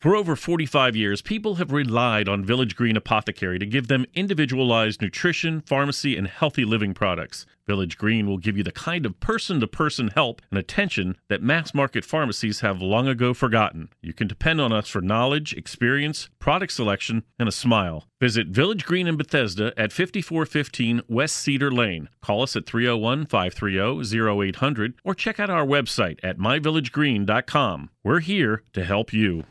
For over 45 years, people have relied on Village Green Apothecary to give them individualized nutrition, pharmacy, and healthy living products. Village Green will give you the kind of person-to-person help and attention that mass-market pharmacies have long ago forgotten. You can depend on us for knowledge, experience, product selection, and a smile. Visit Village Green in Bethesda at 5415 West Cedar Lane. Call us at 301-530-0800 or check out our website at myvillagegreen.com. We're here to help you.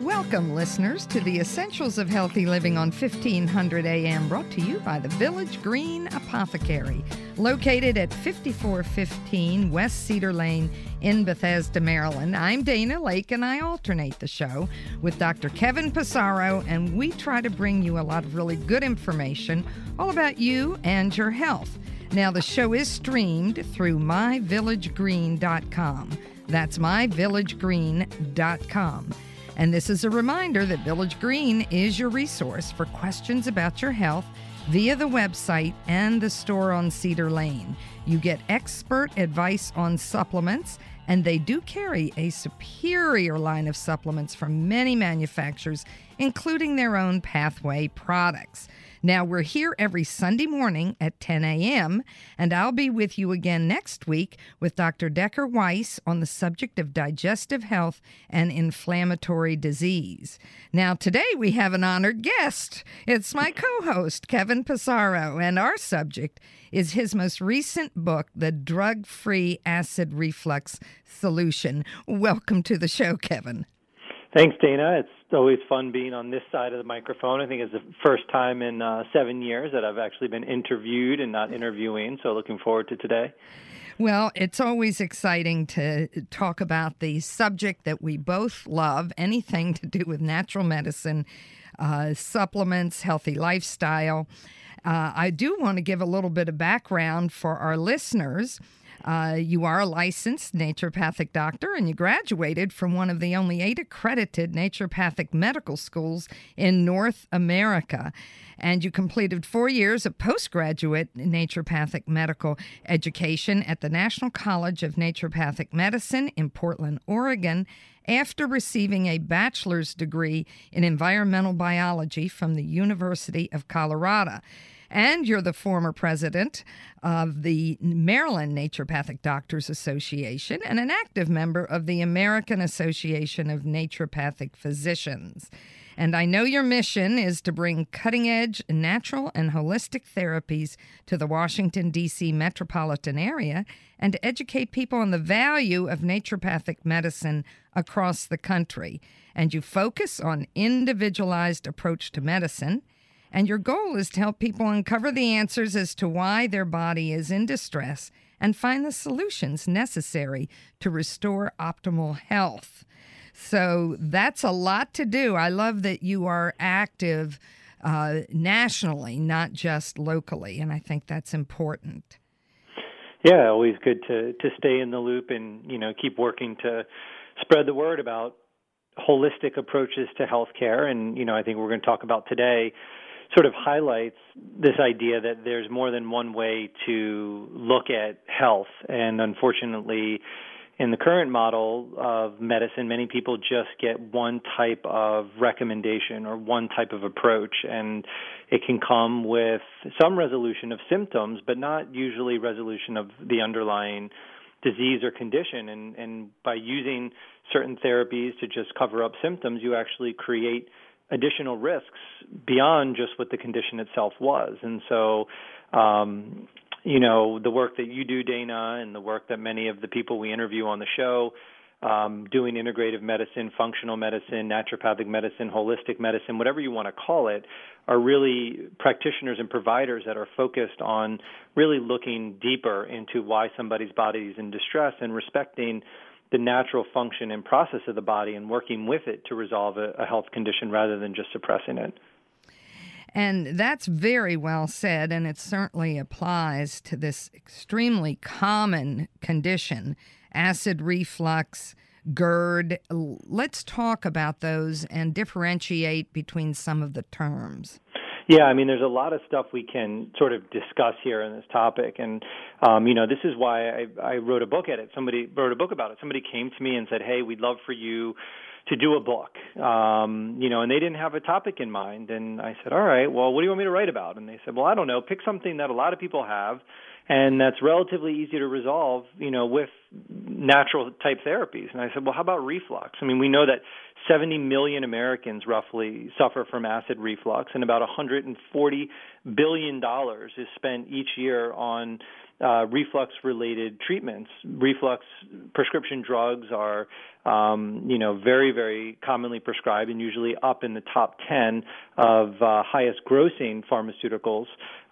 Welcome, listeners, to the Essentials of Healthy Living on 1500 AM, brought to you by the Village Green Apothecary, located at 5415 West Cedar Lane in Bethesda, Maryland. I'm Dana Laake, and I alternate the show with Dr. Kevin Pessaro, and we try to bring you a lot of really good information all about you and your health. Now, the show is streamed through myvillagegreen.com. That's myvillagegreen.com. And this is a reminder that Village Green is your resource for questions about your health via the website and the store on Cedar Lane. You get expert advice on supplements, and they do carry a superior line of supplements from many manufacturers, including their own Pathway products. Now, we're here every Sunday morning at 10 a.m., and I'll be with you again next week with Dr. Decker Weiss on the subject of digestive health and inflammatory disease. Now, today we have an honored guest. It's my co-host, Kevin Pessaro, and our subject is his most recent book, The Drug-Free Acid Reflux Solution. Welcome to the show, Kevin. Thanks, Dana. It's always fun being on this side of the microphone. I think it's the first time in 7 years that I've actually been interviewed and not interviewing, so looking forward to today. Well, it's always exciting to talk about the subject that we both love, anything to do with natural medicine, supplements, healthy lifestyle. I do want to give a little bit of background for our listeners. You are a licensed naturopathic doctor, and you graduated from one of the only 8 accredited naturopathic medical schools in North America. And you completed 4 years of postgraduate naturopathic medical education at the National College of Naturopathic Medicine in Portland, Oregon, after receiving a bachelor's degree in environmental biology from the University of Colorado. And you're the former president of the Maryland Naturopathic Doctors Association and an active member of the American Association of Naturopathic Physicians. And I know your mission is to bring cutting-edge natural and holistic therapies to the Washington, D.C. metropolitan area and to educate people on the value of naturopathic medicine across the country. And you focus on individualized approach to medicine. And your goal is to help people uncover the answers as to why their body is in distress and find the solutions necessary to restore optimal health. So that's a lot to do. I love that you are active nationally, not just locally, and I think that's important. Yeah, always good to stay in the loop and, you know, keep working to spread the word about holistic approaches to healthcare. And, you know, I think we're going to talk about today sort of highlights this idea that there's more than one way to look at health. And unfortunately, in the current model of medicine, many people just get one type of recommendation or one type of approach, and it can come with some resolution of symptoms, but not usually resolution of the underlying disease or condition. And by using certain therapies to just cover up symptoms, you actually create additional risks beyond just what the condition itself was. And so, you know, the work that you do, Dana, and the work that many of the people we interview on the show, doing integrative medicine, functional medicine, naturopathic medicine, holistic medicine, whatever you want to call it, are really practitioners and providers that are focused on really looking deeper into why somebody's body is in distress and respecting the natural function and process of the body and working with it to resolve a health condition rather than just suppressing it. And that's very well said, and it certainly applies to this extremely common condition, acid reflux, GERD. Let's talk about those and differentiate between some of the terms. Yeah, I mean, there's a lot of stuff we can sort of discuss here in this topic. And, you know, this is why I wrote a book about it. Somebody came to me and said, hey, we'd love for you to do a book, and they didn't have a topic in mind. And I said, all right, well, what do you want me to write about? And they said, well, I don't know, pick something that a lot of people have and that's relatively easy to resolve, with natural type therapies. And I said, well, how about reflux? I mean, we know that 70 million Americans roughly suffer from acid reflux, and about $140 billion is spent each year on reflux-related treatments. Reflux prescription drugs are, very, very commonly prescribed and usually up in the top 10 of highest-grossing pharmaceuticals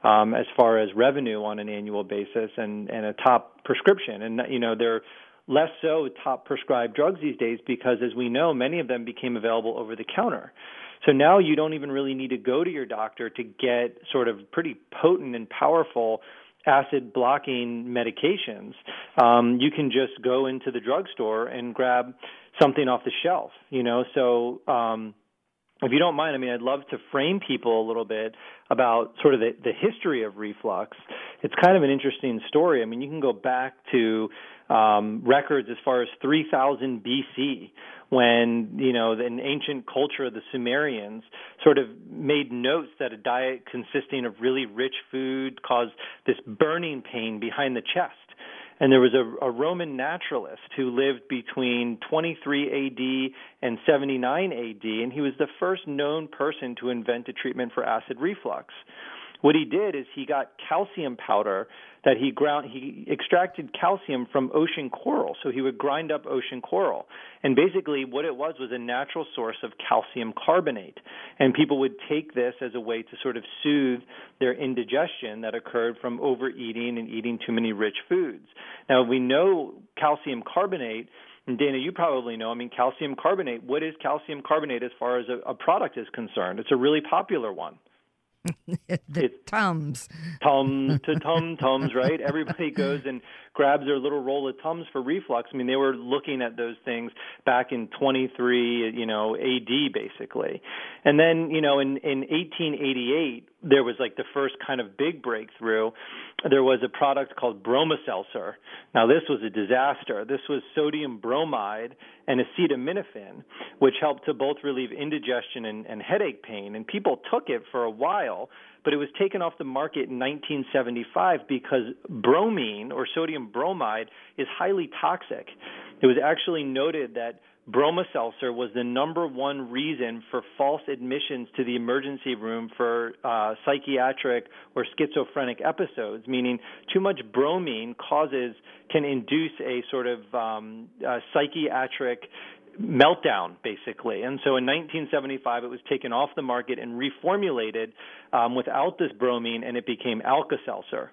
as far as revenue on an annual basis and a top prescription. And, they're less so top prescribed drugs these days because, as we know, many of them became available over the counter. So now you don't even really need to go to your doctor to get sort of pretty potent and powerful acid blocking medications. You can just go into the drugstore and grab something off the shelf, So if you don't mind, I'd love to frame people a little bit about sort of the history of reflux. It's kind of an interesting story. You can go back to records as far as 3000 BC when, in ancient culture, the Sumerians sort of made notes that a diet consisting of really rich food caused this burning pain behind the chest. And there was a Roman naturalist who lived between 23 AD and 79 AD, and he was the first known person to invent a treatment for acid reflux. What he did is he got calcium powder that he ground. He extracted calcium from ocean coral, so he would grind up ocean coral. And basically what it was a natural source of calcium carbonate. And people would take this as a way to sort of soothe their indigestion that occurred from overeating and eating too many rich foods. Now, we know calcium carbonate, and Dana, you probably know, calcium carbonate. What is calcium carbonate as far as a product is concerned? It's a really popular one. Tums. Tums, right? Everybody goes and grabs their little roll of Tums for reflux. They were looking at those things back in 23, AD basically. And then, in 1888, there was like the first kind of big breakthrough. There was a product called Bromo Seltzer. Now, this was a disaster. This was sodium bromide and acetaminophen, which helped to both relieve indigestion and headache pain. And people took it for a while, but it was taken off the market in 1975 because bromine or sodium bromide is highly toxic. It was actually noted that Bromo Seltzer was the number one reason for false admissions to the emergency room for psychiatric or schizophrenic episodes, meaning too much bromine can induce a sort of psychiatric meltdown, basically. And so in 1975, it was taken off the market and reformulated without this bromine, and it became Alka-Seltzer.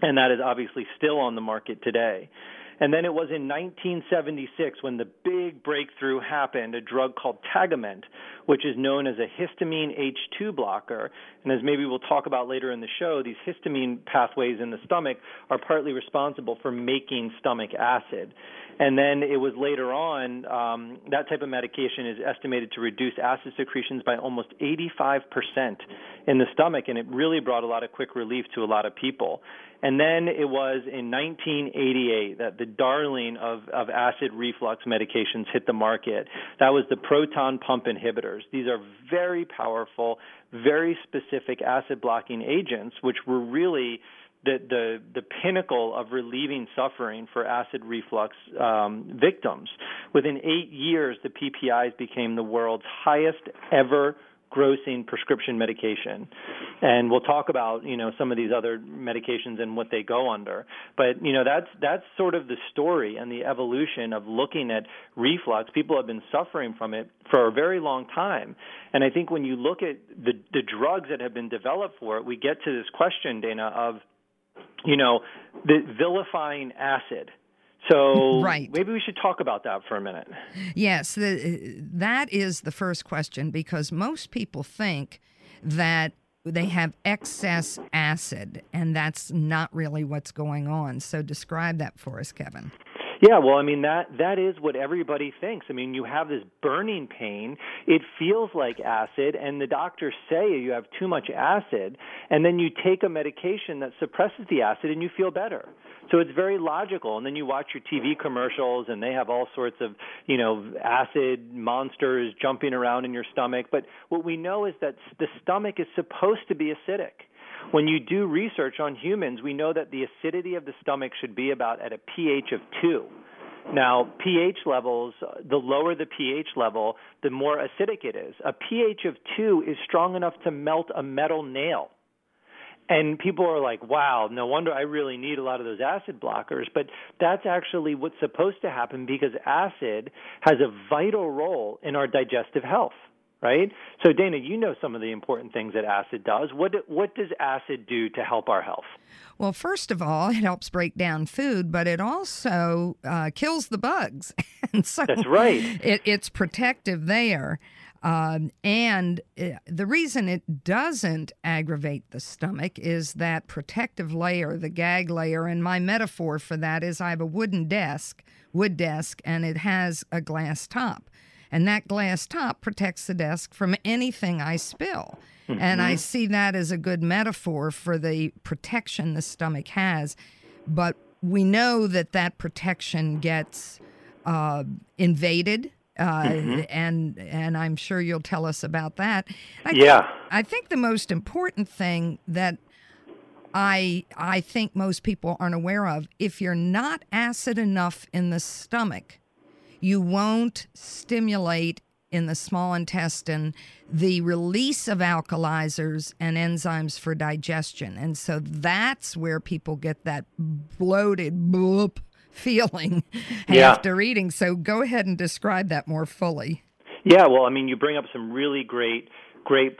And that is obviously still on the market today. And then it was in 1976 when the big breakthrough happened, a drug called Tagamet, which is known as a histamine H2 blocker. And as maybe we'll talk about later in the show, these histamine pathways in the stomach are partly responsible for making stomach acid. And then it was later on, that type of medication is estimated to reduce acid secretions by almost 85% in the stomach, and it really brought a lot of quick relief to a lot of people. And then it was in 1988 that the darling of acid reflux medications hit the market. That was the proton pump inhibitors. These are very powerful, very specific acid-blocking agents, which were really the pinnacle of relieving suffering for acid reflux victims. Within 8 years, the PPIs became the world's highest ever grossing prescription medication. And we'll talk about, some of these other medications and what they go under. But, that's sort of the story and the evolution of looking at reflux. People have been suffering from it for a very long time. And I think when you look at the drugs that have been developed for it, we get to this question, Dana, of, the vilifying acid. So right. Maybe we should talk about that for a minute. Yes, that is the first question, because most people think that they have excess acid, and that's not really what's going on. So describe that for us, Kevin. Yeah, well, that is what everybody thinks. You have this burning pain, it feels like acid, and the doctors say you have too much acid, and then you take a medication that suppresses the acid and you feel better. So it's very logical. And then you watch your TV commercials, and they have all sorts of, you know, acid monsters jumping around in your stomach. But what we know is that the stomach is supposed to be acidic. When you do research on humans, we know that the acidity of the stomach should be about at a pH of 2. Now, pH levels, the lower the pH level, the more acidic it is. A pH of 2 is strong enough to melt a metal nail. And people are like, wow, no wonder I really need a lot of those acid blockers. But that's actually what's supposed to happen, because acid has a vital role in our digestive health. Right? So, Dana, you know some of the important things that acid does. What does acid do to help our health? Well, first of all, it helps break down food, but it also kills the bugs. And so that's right. It's protective there. And the reason it doesn't aggravate the stomach is that protective layer, the gag layer, and my metaphor for that is I have a wood desk, and it has a glass top. And that glass top protects the desk from anything I spill. Mm-hmm. And I see that as a good metaphor for the protection the stomach has. But we know that that protection gets invaded, mm-hmm. and I'm sure you'll tell us about that. I think the most important thing that I think most people aren't aware of, if you're not acid enough in the stomach, you won't stimulate in the small intestine the release of alkalizers and enzymes for digestion. And so that's where people get that bloated bloop feeling after eating. So go ahead and describe that more fully. Yeah, well, I mean, you bring up some really great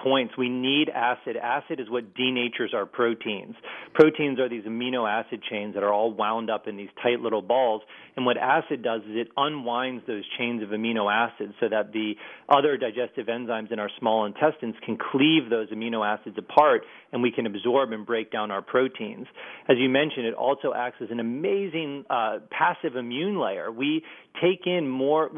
points. We need acid. Acid is what denatures our proteins. Proteins are these amino acid chains that are all wound up in these tight little balls. And what acid does is it unwinds those chains of amino acids so that the other digestive enzymes in our small intestines can cleave those amino acids apart, and we can absorb and break down our proteins. As you mentioned, it also acts as an amazing passive immune layer. We take in more,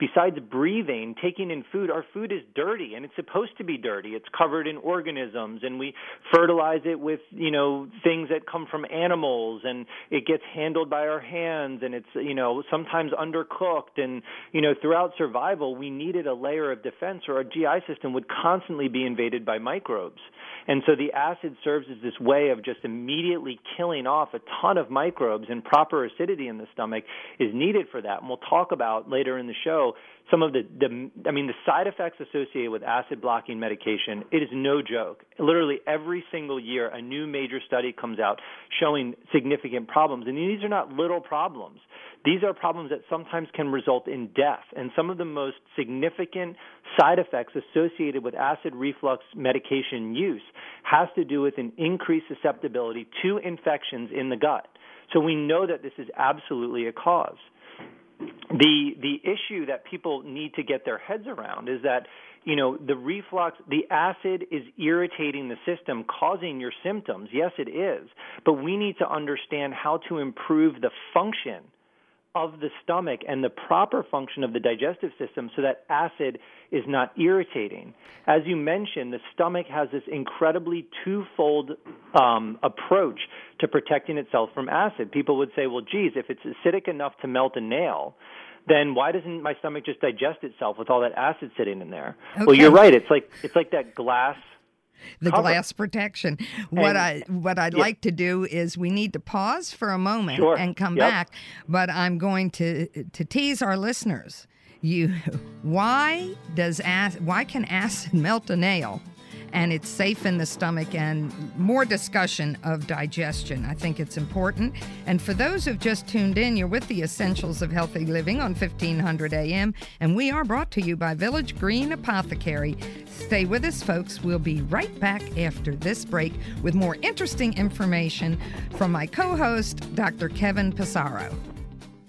besides breathing, taking in food, our food is dirty, and it's supposed to be dirty. It's covered in organisms, and we fertilize it with, you know, things that come from animals, and it gets handled by our hands, and it's, you know, sometimes undercooked. And, you know, throughout survival, we needed a layer of defense, or our GI system would constantly be invaded by microbes. And so the acid serves as this way of just immediately killing off a ton of microbes, and proper acidity in the stomach is needed for that. And we'll talk about later in the show some of the side effects associated with acid blocking medication. It is no joke. Literally every single year, a new major study comes out showing significant problems. And these are not little problems. These are problems that sometimes can result in death. And some of the most significant side effects associated with acid reflux medication use has to do with an increased susceptibility to infections in the gut. So we know that this is absolutely a cause. The issue that people need to get their heads around is that, you know, the reflux, the acid is irritating the system, causing your symptoms. Yes, it is. But we need to understand how to improve the function of the stomach and the proper function of the digestive system so that acid is not irritating. As you mentioned, the stomach has this incredibly twofold approach to protecting itself from acid. People would say, well, geez, if it's acidic enough to melt a nail, then why doesn't my stomach just digest itself with all that acid sitting in there? Okay. Well, you're right. It's like that glass. The glass protection. What I'd like to do is we need to pause for a moment and come back, but I'm going to tease our listeners. Why can acid melt a nail? And it's safe in the stomach, and more discussion of digestion. I think it's important. And for those who've just tuned in, you're with the Essentials of Healthy Living on 1500 AM, and we are brought to you by Village Green Apothecary. Stay with us, folks. We'll be right back after this break with more interesting information from my co-host, Dr. Kevin Pessaro.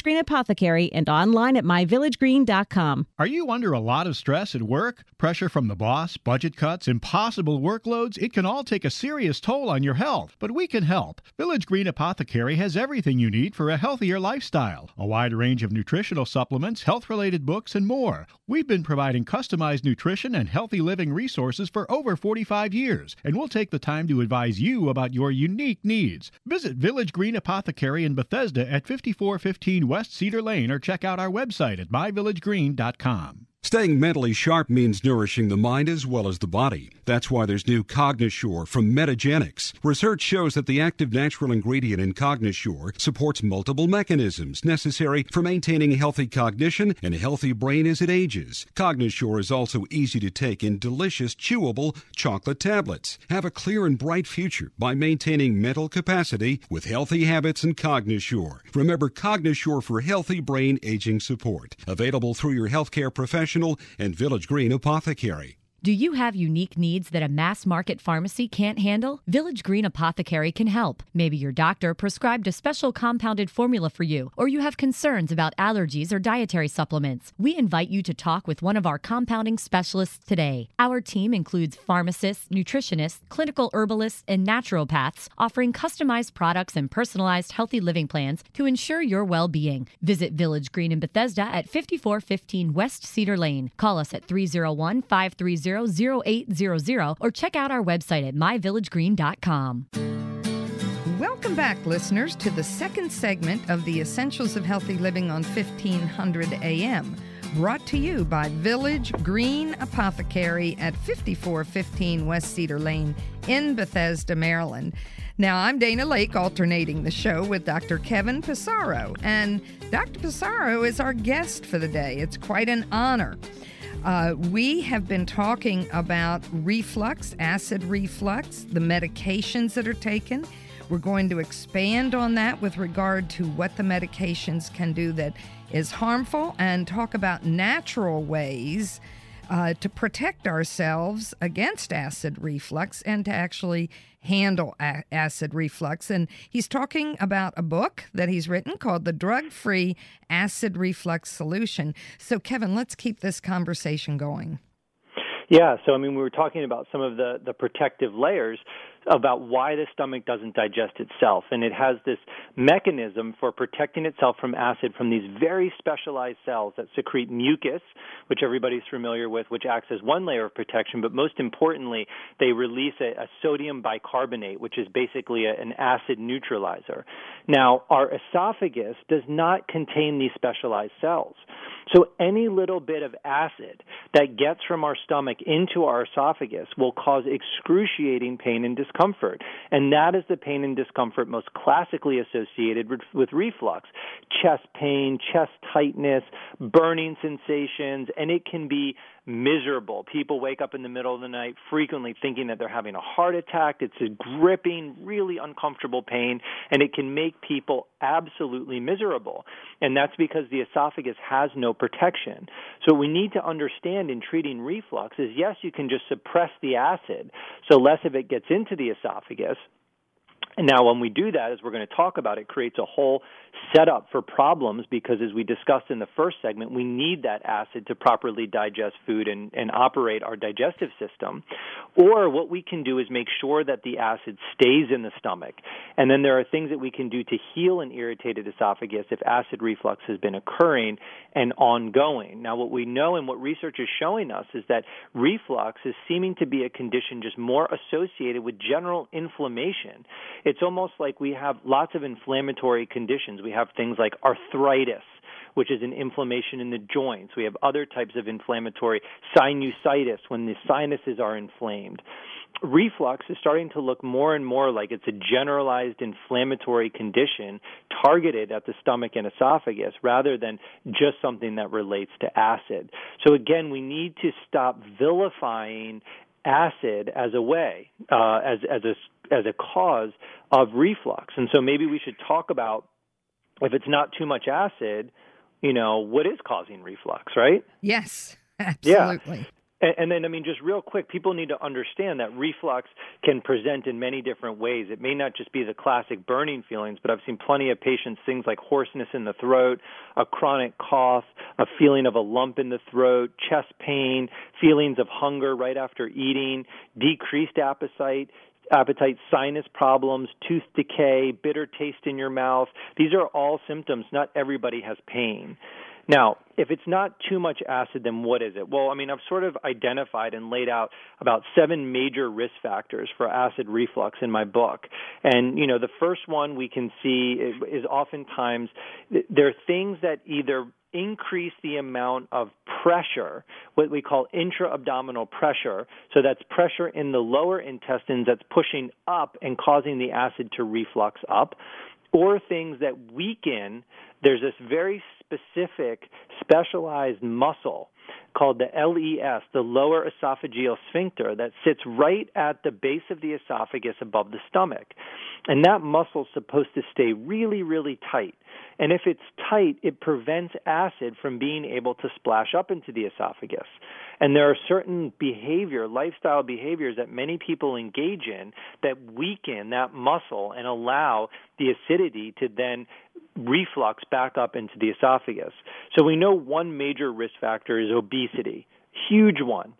Green Apothecary and online at myvillagegreen.com. Are you under a lot of stress at work? Pressure from the boss, budget cuts, impossible workloads? It can all take a serious toll on your health, but we can help. Village Green Apothecary has everything you need for a healthier lifestyle. A wide range of nutritional supplements, health-related books, and more. We've been providing customized nutrition and healthy living resources for over 45 years, and we'll take the time to advise you about your unique needs. Visit Village Green Apothecary in Bethesda at 5415 West Cedar Lane or check out our website at myvillagegreen.com. Staying mentally sharp means nourishing the mind as well as the body. That's why there's new Cognisure from Metagenics. Research shows that the active natural ingredient in Cognisure supports multiple mechanisms necessary for maintaining healthy cognition and a healthy brain as it ages. Cognisure is also easy to take in delicious, chewable chocolate tablets. Have a clear and bright future by maintaining mental capacity with healthy habits and Cognisure. Remember Cognisure for healthy brain aging support. Available through your healthcare professional and Village Green Apothecary. Do you have unique needs that a mass market pharmacy can't handle? Village Green Apothecary can help. Maybe your doctor prescribed a special compounded formula for you, or you have concerns about allergies or dietary supplements. We invite you to talk with one of our compounding specialists today. Our team includes pharmacists, nutritionists, clinical herbalists, and naturopaths, offering customized products and personalized healthy living plans to ensure your well-being. Visit Village Green in Bethesda at 5415 West Cedar Lane. Call us at 301-530-0800 or check out our website at myvillagegreen.com. Welcome back, listeners, to the second segment of the Essentials of Healthy Living on 1500 AM, brought to you by Village Green Apothecary at 5415 West Cedar Lane in Bethesda, Maryland. Now, I'm Dana Laake, alternating the show with Dr. Kevin Pessaro, and Dr. Pessaro is our guest for the day. It's quite an honor. We have been talking about reflux, acid reflux, the medications that are taken. We're going to expand on that with regard to what the medications can do that is harmful and talk about natural ways to protect ourselves against acid reflux and to actually handle acid reflux. And he's talking about a book that he's written called The Drug-Free Acid Reflux Solution. So, Kevin, let's keep this conversation going. Yeah, so, I mean, we were talking about some of the protective layers about why the stomach doesn't digest itself. And it has this mechanism for protecting itself from acid from these very specialized cells that secrete mucus, which everybody's familiar with, which acts as one layer of protection. But most importantly, they release a sodium bicarbonate, which is basically an acid neutralizer. Now, our esophagus does not contain these specialized cells. So any little bit of acid that gets from our stomach into our esophagus will cause excruciating pain and discomfort. And that is the pain and discomfort most classically associated with reflux: chest pain, chest tightness, burning sensations, and it can be miserable. People wake up in the middle of the night frequently thinking that they're having a heart attack. It's a gripping, really uncomfortable pain, and it can make people absolutely miserable. And that's because the esophagus has no protection. So what we need to understand in treating reflux is, yes, you can just suppress the acid so less of it gets into the esophagus, And now when we do that, as we're going to talk about, it creates a whole setup for problems because, as we discussed in the first segment, we need that acid to properly digest food and operate our digestive system. Or what we can do is make sure that the acid stays in the stomach. And then there are things that we can do to heal an irritated esophagus if acid reflux has been occurring and ongoing. Now, what we know and what research is showing us is that reflux is seeming to be a condition just more associated with general inflammation. It's almost like we have lots of inflammatory conditions. We have things like arthritis, which is an inflammation in the joints. We have other types of inflammatory sinusitis, when the sinuses are inflamed. Reflux is starting to look more and more like it's a generalized inflammatory condition targeted at the stomach and esophagus rather than just something that relates to acid. So again, we need to stop vilifying acid as a way, as a cause of reflux. And so maybe we should talk about, if it's not too much acid, you know, what is causing reflux, right? Yes, absolutely. Yeah. And then, I mean, just real quick, people need to understand that reflux can present in many different ways. It may not just be the classic burning feelings, but I've seen plenty of patients, things like hoarseness in the throat, a chronic cough, a feeling of a lump in the throat, chest pain, feelings of hunger right after eating, decreased appetite, sinus problems, tooth decay, bitter taste in your mouth. These are all symptoms. Not everybody has pain. Now, if it's not too much acid, then what is it? Well, I mean, I've sort of identified and laid out about 7 major risk factors for acid reflux in my book. And, you know, the first one we can see is oftentimes there are things that either increase the amount of pressure, what we call intra-abdominal pressure. So that's pressure in the lower intestines that's pushing up and causing the acid to reflux up, or things that weaken. There's this very specific, specialized muscle called the LES, the lower esophageal sphincter, that sits right at the base of the esophagus above the stomach. And that muscle's supposed to stay really, really tight. And if it's tight, it prevents acid from being able to splash up into the esophagus. And there are certain lifestyle behaviors that many people engage in that weaken that muscle and allow the acidity to then reflux back up into the esophagus. So we know one major risk factor is obesity, huge one,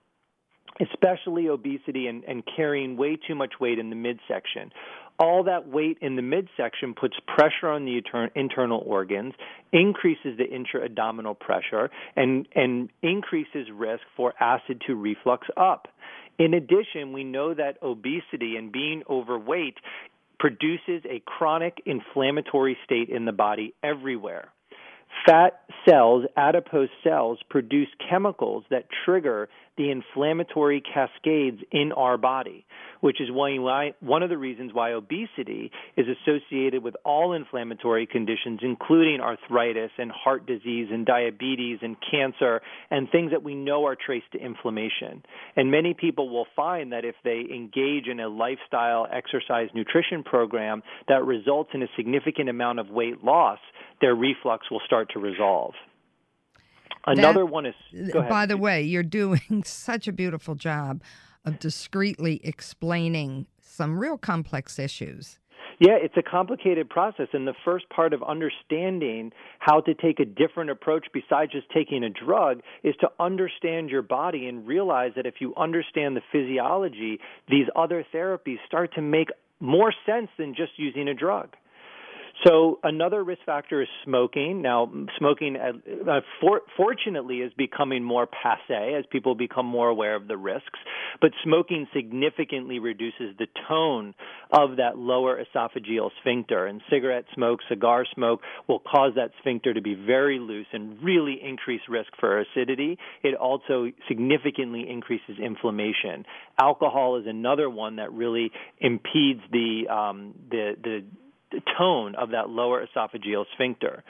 especially obesity and carrying way too much weight in the midsection. All that weight in the midsection puts pressure on the internal organs, increases the intra-abdominal pressure, and increases risk for acid to reflux up. In addition, we know that obesity and being overweight produces a chronic inflammatory state in the body everywhere. Fat cells, adipose cells, produce chemicals that trigger the inflammatory cascades in our body, which is one of the reasons why obesity is associated with all inflammatory conditions, including arthritis and heart disease and diabetes and cancer and things that we know are traced to inflammation. And many people will find that if they engage in a lifestyle, exercise, nutrition program that results in a significant amount of weight loss, their reflux will start to resolve. Another one is, go ahead. By the way, you're doing such a beautiful job of discreetly explaining some real complex issues. Yeah, it's a complicated process, and the first part of understanding how to take a different approach besides just taking a drug is to understand your body and realize that if you understand the physiology, these other therapies start to make more sense than just using a drug. So another risk factor is smoking. Now, smoking, fortunately, is becoming more passé as people become more aware of the risks, but smoking significantly reduces the tone of that lower esophageal sphincter, and cigarette smoke, cigar smoke will cause that sphincter to be very loose and really increase risk for acidity. It also significantly increases inflammation. Alcohol is another one that really impedes the tone of that lower esophageal sphincter.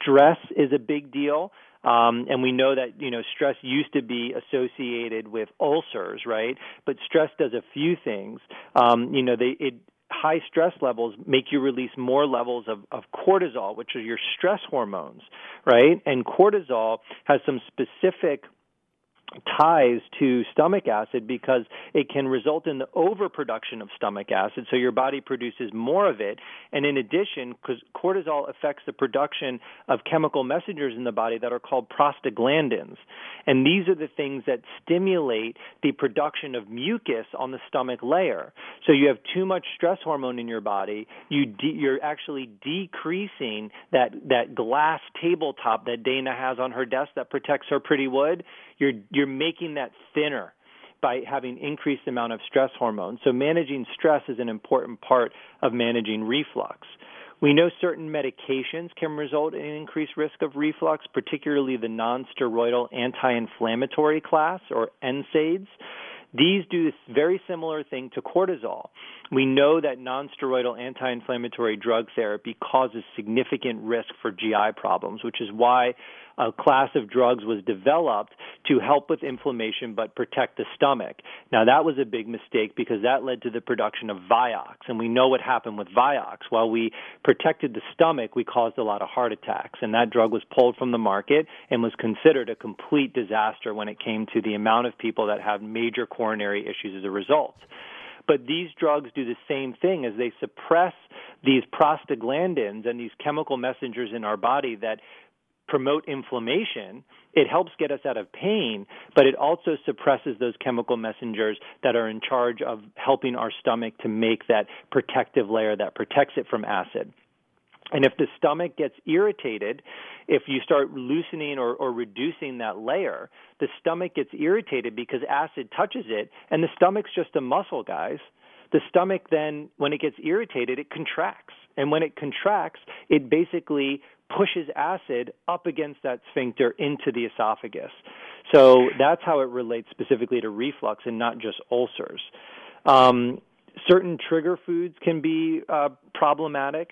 Stress is a big deal. And we know that, you know, stress used to be associated with ulcers, right? But stress does a few things. High stress levels make you release more levels of cortisol, which are your stress hormones, right? And cortisol has some specific ties to stomach acid because it can result in the overproduction of stomach acid, so your body produces more of it. And in addition, because cortisol affects the production of chemical messengers in the body that are called prostaglandins. And these are the things that stimulate the production of mucus on the stomach layer. So you have too much stress hormone in your body. You're actually decreasing that glass tabletop that Dana has on her desk that protects her pretty wood. You're making that thinner by having increased amount of stress hormones. So managing stress is an important part of managing reflux. We know certain medications can result in increased risk of reflux, particularly the non-steroidal anti-inflammatory class, or NSAIDs. These do this very similar thing to cortisol. We know that non-steroidal anti-inflammatory drug therapy causes significant risk for GI problems, which is why a class of drugs was developed to help with inflammation but protect the stomach. Now, that was a big mistake because that led to the production of Vioxx, and we know what happened with Vioxx. While we protected the stomach, we caused a lot of heart attacks, and that drug was pulled from the market and was considered a complete disaster when it came to the amount of people that have major coronary issues as a result. But these drugs do the same thing as they suppress these prostaglandins and these chemical messengers in our body that promote inflammation. It helps get us out of pain, but it also suppresses those chemical messengers that are in charge of helping our stomach to make that protective layer that protects it from acid. And if the stomach gets irritated, if you start loosening or reducing that layer, the stomach gets irritated because acid touches it, and the stomach's just a muscle, guys. The stomach then, when it gets irritated, it contracts. And when it contracts, it basically pushes acid up against that sphincter into the esophagus. So that's how it relates specifically to reflux and not just ulcers. Certain trigger foods can be problematic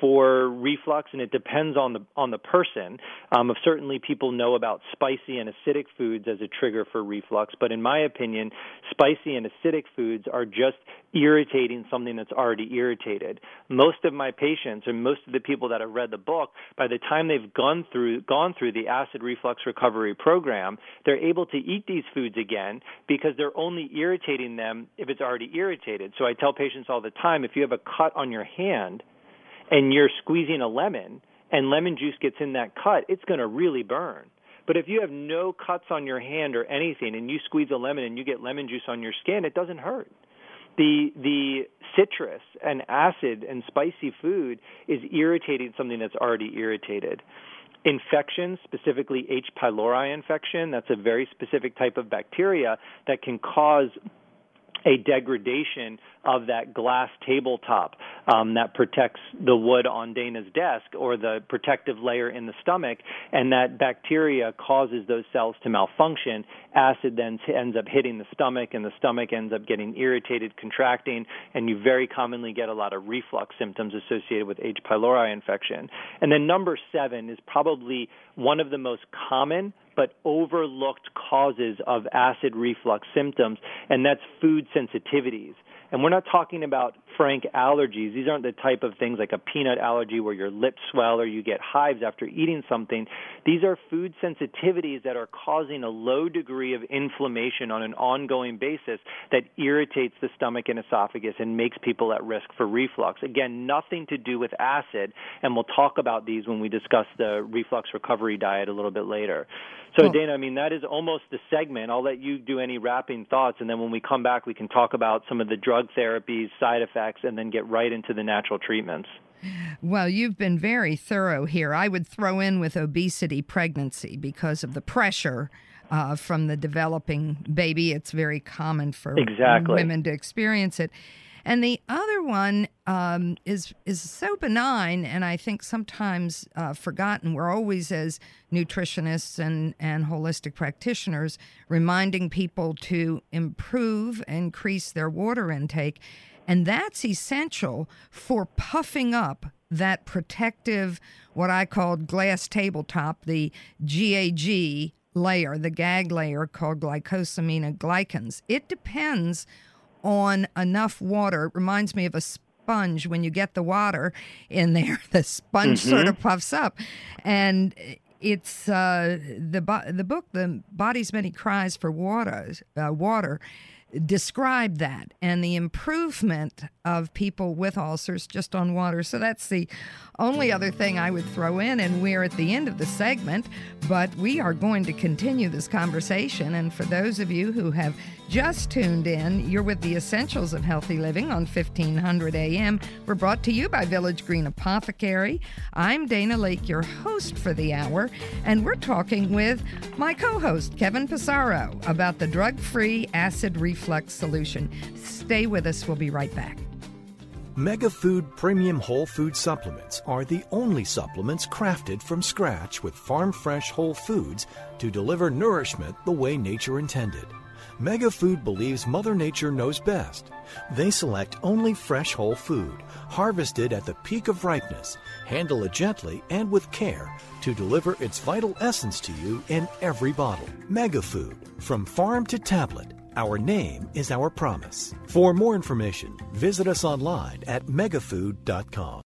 for reflux, and it depends on the person. Certainly, people know about spicy and acidic foods as a trigger for reflux, but in my opinion, spicy and acidic foods are just irritating something that's already irritated. Most of my patients, and most of the people that have read the book, by the time they've gone through the acid reflux recovery program, they're able to eat these foods again because they're only irritating them if it's already irritated. So I tell patients all the time, if you have a cut on your hand and you're squeezing a lemon and lemon juice gets in that cut, it's going to really burn. But if you have no cuts on your hand or anything and you squeeze a lemon and you get lemon juice on your skin, it doesn't hurt. The citrus and acid and spicy food is irritating something that's already irritated. Infections, specifically H. pylori infection, that's a very specific type of bacteria that can cause a degradation of that glass tabletop that protects the wood on Dana's desk or the protective layer in the stomach, and that bacteria causes those cells to malfunction. Acid then ends up hitting the stomach, and the stomach ends up getting irritated, contracting, and you very commonly get a lot of reflux symptoms associated with H. pylori infection. And then number 7 is probably one of the most common but overlooked causes of acid reflux symptoms, and that's food sensitivities. And we're not talking about frank allergies. These aren't the type of things like a peanut allergy where your lips swell or you get hives after eating something. These are food sensitivities that are causing a low degree of inflammation on an ongoing basis that irritates the stomach and esophagus and makes people at risk for reflux. Again, nothing to do with acid, and we'll talk about these when we discuss the reflux recovery diet a little bit later. So, Dana, I mean, that is almost the segment. I'll let you do any wrapping thoughts, and then when we come back, we can talk about some of the drug therapies, side effects, and then get right into the natural treatments. Well, you've been very thorough here. I would throw in with obesity, pregnancy, because of the pressure from the developing baby. It's very common for women to experience it. And the other one is so benign, and I think sometimes forgotten. We're always, as nutritionists and holistic practitioners, reminding people to increase their water intake. And that's essential for puffing up that protective, what I called glass tabletop, the GAG layer, the GAG layer called glycosaminoglycans. It depends on enough water. It reminds me of a sponge. When you get the water in there, the sponge sort of puffs up. And It's the book, The Body's Many Cries for Water, described that and the improvement of people with ulcers just on water. So that's the only other thing I would throw in, and we're at the end of the segment, but we are going to continue this conversation. And for those of you who have just tuned in, you're with the Essentials of Healthy Living on 1500 AM. We're brought to you by Village Green Apothecary. I'm Dana Laake, your host for the hour, and we're talking with my co-host, Kevin Pessaro, about the drug-free acid reflux solution. Stay with us. We'll be right back. MegaFood Premium Whole Food Supplements are the only supplements crafted from scratch with farm-fresh whole foods to deliver nourishment the way nature intended. MegaFood believes Mother Nature knows best. They select only fresh whole food, harvested at the peak of ripeness, handle it gently and with care to deliver its vital essence to you in every bottle. MegaFood, from farm to tablet. Our name is our promise. For more information, visit us online at megafood.com.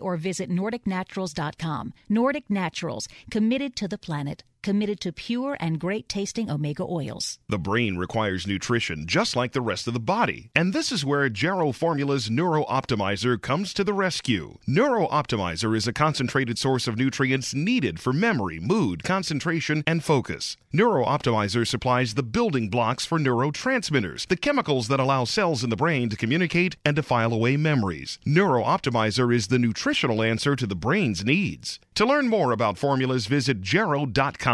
or visit NordicNaturals.com. Nordic Naturals, committed to the planet, committed to pure and great-tasting omega oils. The brain requires nutrition just like the rest of the body, and this is where Gero Formula's Neuro Optimizer comes to the rescue. Neuro Optimizer is a concentrated source of nutrients needed for memory, mood, concentration, and focus. Neuro Optimizer supplies the building blocks for neurotransmitters, the chemicals that allow cells in the brain to communicate and to file away memories. Neuro Optimizer is the nutritional answer to the brain's needs. To learn more about formulas, visit Gero.com.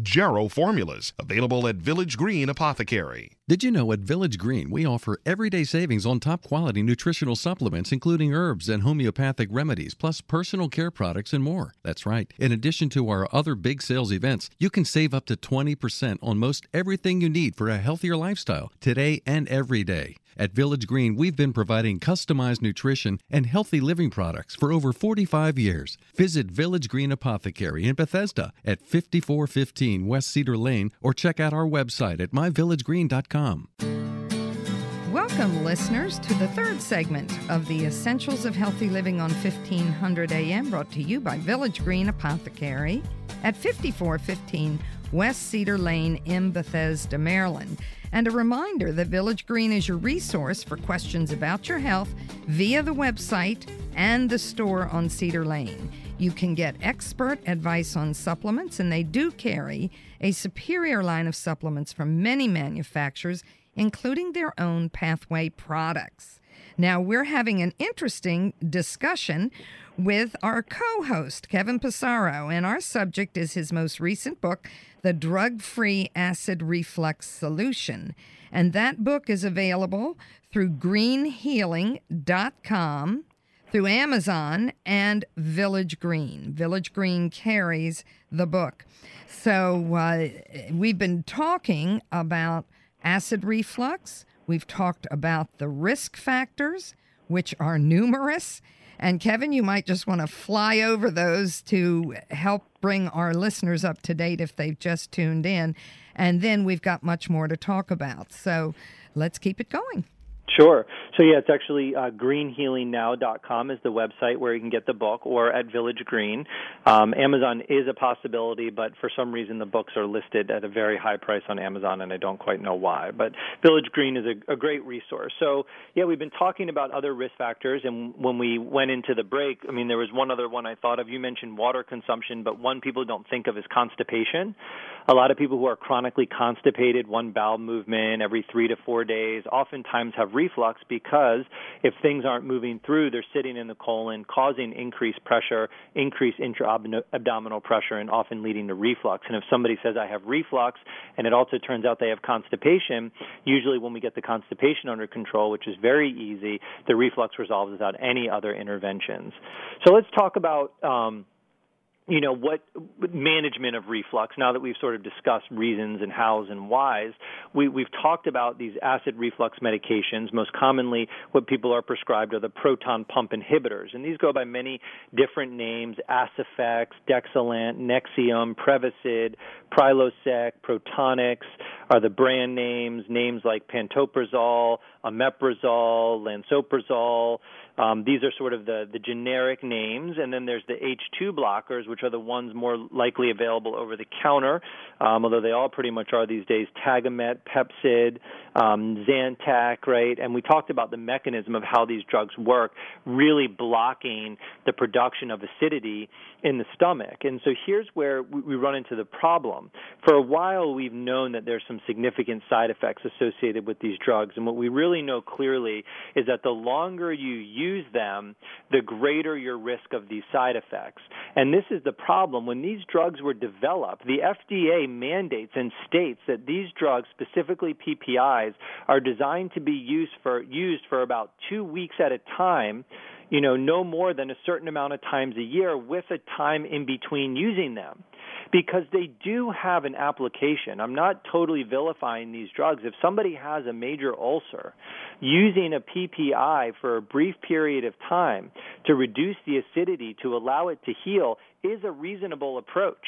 Gero Formulas, available at Village Green Apothecary. Did you know at Village Green we offer everyday savings on top quality nutritional supplements, including herbs and homeopathic remedies, plus personal care products and more? That's right. In addition to our other big sales events, you can save up to 20% on most everything you need for a healthier lifestyle today and every day. At Village Green, we've been providing customized nutrition and healthy living products for over 45 years. Visit Village Green Apothecary in Bethesda at 5415 West Cedar Lane, or check out our website at myvillagegreen.com. Welcome, listeners, to the third segment of the Essentials of Healthy Living on 1500 AM, brought to you by Village Green Apothecary at 5415 West Cedar Lane in Bethesda, Maryland. And a reminder that Village Green is your resource for questions about your health via the website and the store on Cedar Lane. You can get expert advice on supplements, and they do carry a superior line of supplements from many manufacturers, including their own Pathway products. Now, we're having an interesting discussion with our co-host, Kevin Pessaro, and our subject is his most recent book, The Drug-Free Acid Reflux Solution. And that book is available through greenhealing.com, through Amazon, and Village Green. Village Green carries the book. So we've been talking about acid reflux. We've talked about the risk factors, which are numerous. And Kevin, you might just want to fly over those to help bring our listeners up to date if they've just tuned in. And then we've got much more to talk about. So let's keep it going. Sure. So, yeah, it's actually greenhealingnow.com is the website where you can get the book, or at Village Green. Amazon is a possibility, but for some reason the books are listed at a very high price on Amazon, and I don't quite know why. But Village Green is a great resource. So, yeah, we've been talking about other risk factors, and when we went into the break, I mean, there was one other one I thought of. You mentioned water consumption, but one people don't think of is constipation. A lot of people who are chronically constipated, one bowel movement every 3 to 4 days, oftentimes have reflux, because if things aren't moving through, they're sitting in the colon, causing increased pressure, increased intra-abdominal pressure, and often leading to reflux. And if somebody says, I have reflux, and it also turns out they have constipation, usually when we get the constipation under control, which is very easy, the reflux resolves without any other interventions. So let's talk about you know, what management of reflux, now that we've sort of discussed reasons and hows and whys. We've talked about these acid reflux medications. Most commonly, what people are prescribed are the proton pump inhibitors, and these go by many different names: Asifex, Dexalant, Nexium, Prevacid, Prilosec, Protonix are the brand names. Names like Pantoprazole, omeprazole, lansoprazole. These are sort of the generic names. And then there's the H2 blockers, which are the ones more likely available over the counter, although they all pretty much are these days: Tagamet, Pepsid, Zantac, right? And we talked about the mechanism of how these drugs work, really blocking the production of acidity in the stomach. And so here's where we run into the problem. For a while, we've known that there's some significant side effects associated with these drugs. And what we really know clearly is that the longer you use them, the greater your risk of these side effects. And this is the problem. When these drugs were developed, the FDA mandates and states that these drugs, specifically PPIs, are designed to be used for about 2 weeks at a time, you know, no more than a certain amount of times a year, with a time in between using them, because they do have an application. I'm not totally vilifying these drugs. If somebody has a major ulcer, using a PPI for a brief period of time to reduce the acidity to allow it to heal is a reasonable approach.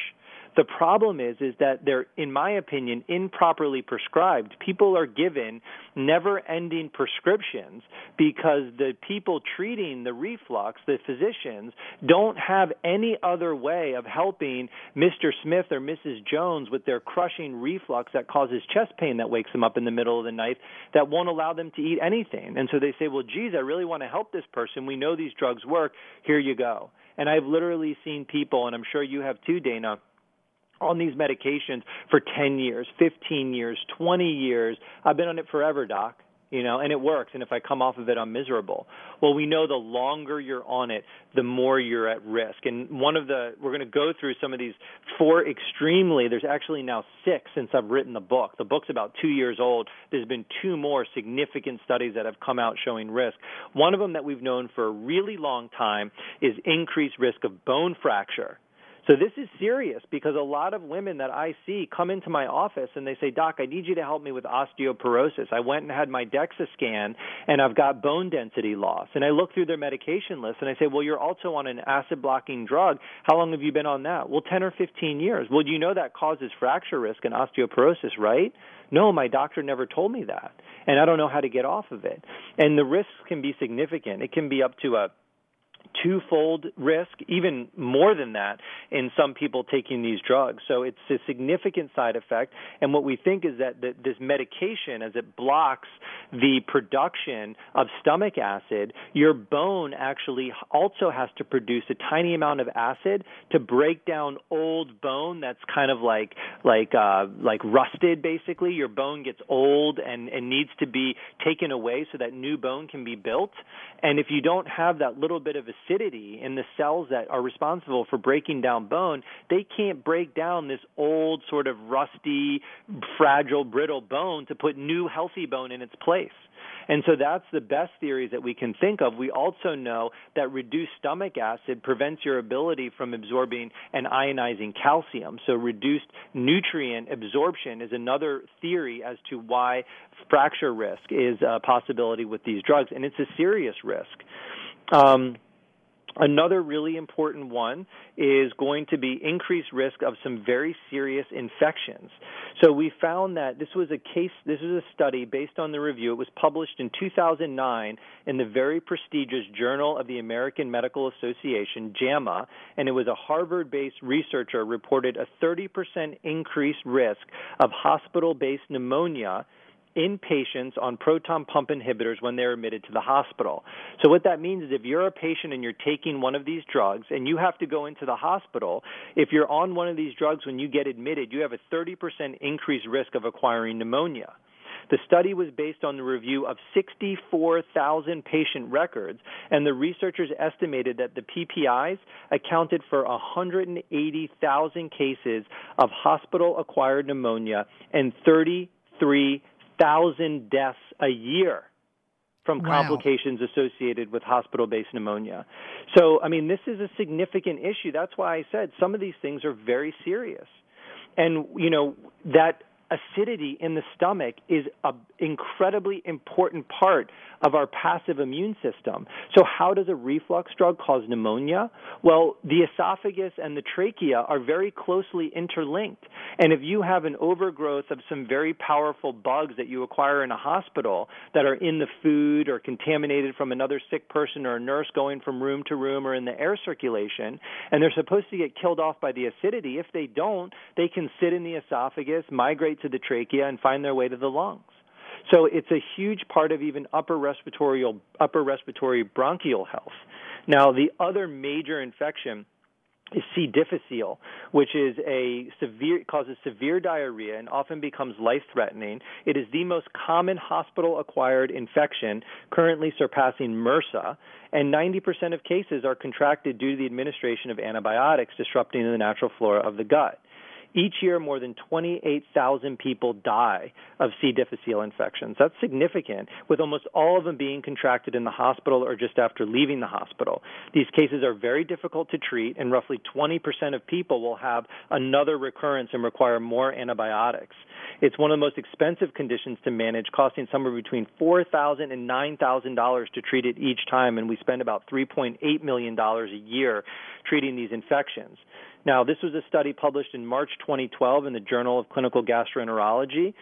The problem is that they're, in my opinion, improperly prescribed. People are given never-ending prescriptions because the people treating the reflux, the physicians, don't have any other way of helping Mr. Smith or Mrs. Jones with their crushing reflux that causes chest pain that wakes them up in the middle of the night that won't allow them to eat anything. And so they say, well, geez, I really want to help this person. We know these drugs work. Here you go. And I've literally seen people, and I'm sure you have too, Dana, on these medications for 10 years, 15 years, 20 years. I've been on it forever, doc, you know, and it works. And if I come off of it, I'm miserable. Well, we know the longer you're on it, the more you're at risk. And we're going to go through some of these there's actually now 6 since I've written the book. The book's about 2 years old. There's been 2 more significant studies that have come out showing risk. One of them that we've known for a really long time is increased risk of bone fracture. So this is serious, because a lot of women that I see come into my office and they say, Doc, I need you to help me with osteoporosis. I went and had my DEXA scan, and I've got bone density loss. And I look through their medication list, and I say, well, you're also on an acid-blocking drug. How long have you been on that? Well, 10 or 15 years. Well, you know that causes fracture risk and osteoporosis, right? No, my doctor never told me that, and I don't know how to get off of it. And the risks can be significant. It can be up to a twofold risk, even more than that, in some people taking these drugs. So it's a significant side effect. And what we think is that this medication, as it blocks the production of stomach acid, your bone actually also has to produce a tiny amount of acid to break down old bone that's kind of like rusted, basically. Your bone gets old and needs to be taken away so that new bone can be built. And if you don't have that little bit of acidity in the cells that are responsible for breaking down bone, they can't break down this old, sort of rusty, fragile, brittle bone to put new, healthy bone in its place. And so that's the best theories that we can think of. We also know that reduced stomach acid prevents your ability from absorbing and ionizing calcium. So reduced nutrient absorption is another theory as to why fracture risk is a possibility with these drugs, and it's a serious risk. Another really important one is going to be increased risk of some very serious infections. So we found that this was a study based on the review. It was published in 2009 in the very prestigious Journal of the American Medical Association, JAMA, and it was a Harvard-based researcher reported a 30% increased risk of hospital-based pneumonia in patients on proton pump inhibitors when they're admitted to the hospital. So what that means is if you're a patient and you're taking one of these drugs and you have to go into the hospital, if you're on one of these drugs when you get admitted, you have a 30% increased risk of acquiring pneumonia. The study was based on the review of 64,000 patient records, and the researchers estimated that the PPIs accounted for 180,000 cases of hospital-acquired pneumonia and 33,000 deaths a year from complications associated with hospital-based pneumonia. So, I mean, this is a significant issue. That's why I said some of these things are very serious. And, you know, that acidity in the stomach is an incredibly important part of our passive immune system. So how does a reflux drug cause pneumonia? Well, the esophagus and the trachea are very closely interlinked. And if you have an overgrowth of some very powerful bugs that you acquire in a hospital that are in the food or contaminated from another sick person or a nurse going from room to room or in the air circulation, and they're supposed to get killed off by the acidity, if they don't, they can sit in the esophagus, migrate to the trachea and find their way to the lungs. So it's a huge part of even upper respiratory bronchial health. Now, the other major infection is C. difficile, which is causes severe diarrhea and often becomes life-threatening. It is the most common hospital-acquired infection, currently surpassing MRSA, and 90% of cases are contracted due to the administration of antibiotics, disrupting the natural flora of the gut. Each year, more than 28,000 people die of C. difficile infections. That's significant, with almost all of them being contracted in the hospital or just after leaving the hospital. These cases are very difficult to treat, and roughly 20% of people will have another recurrence and require more antibiotics. It's one of the most expensive conditions to manage, costing somewhere between $4,000 and $9,000 to treat it each time, and we spend about $3.8 million a year treating these infections. Now, this was a study published in March 2012 in the Journal of Clinical Gastroenterology,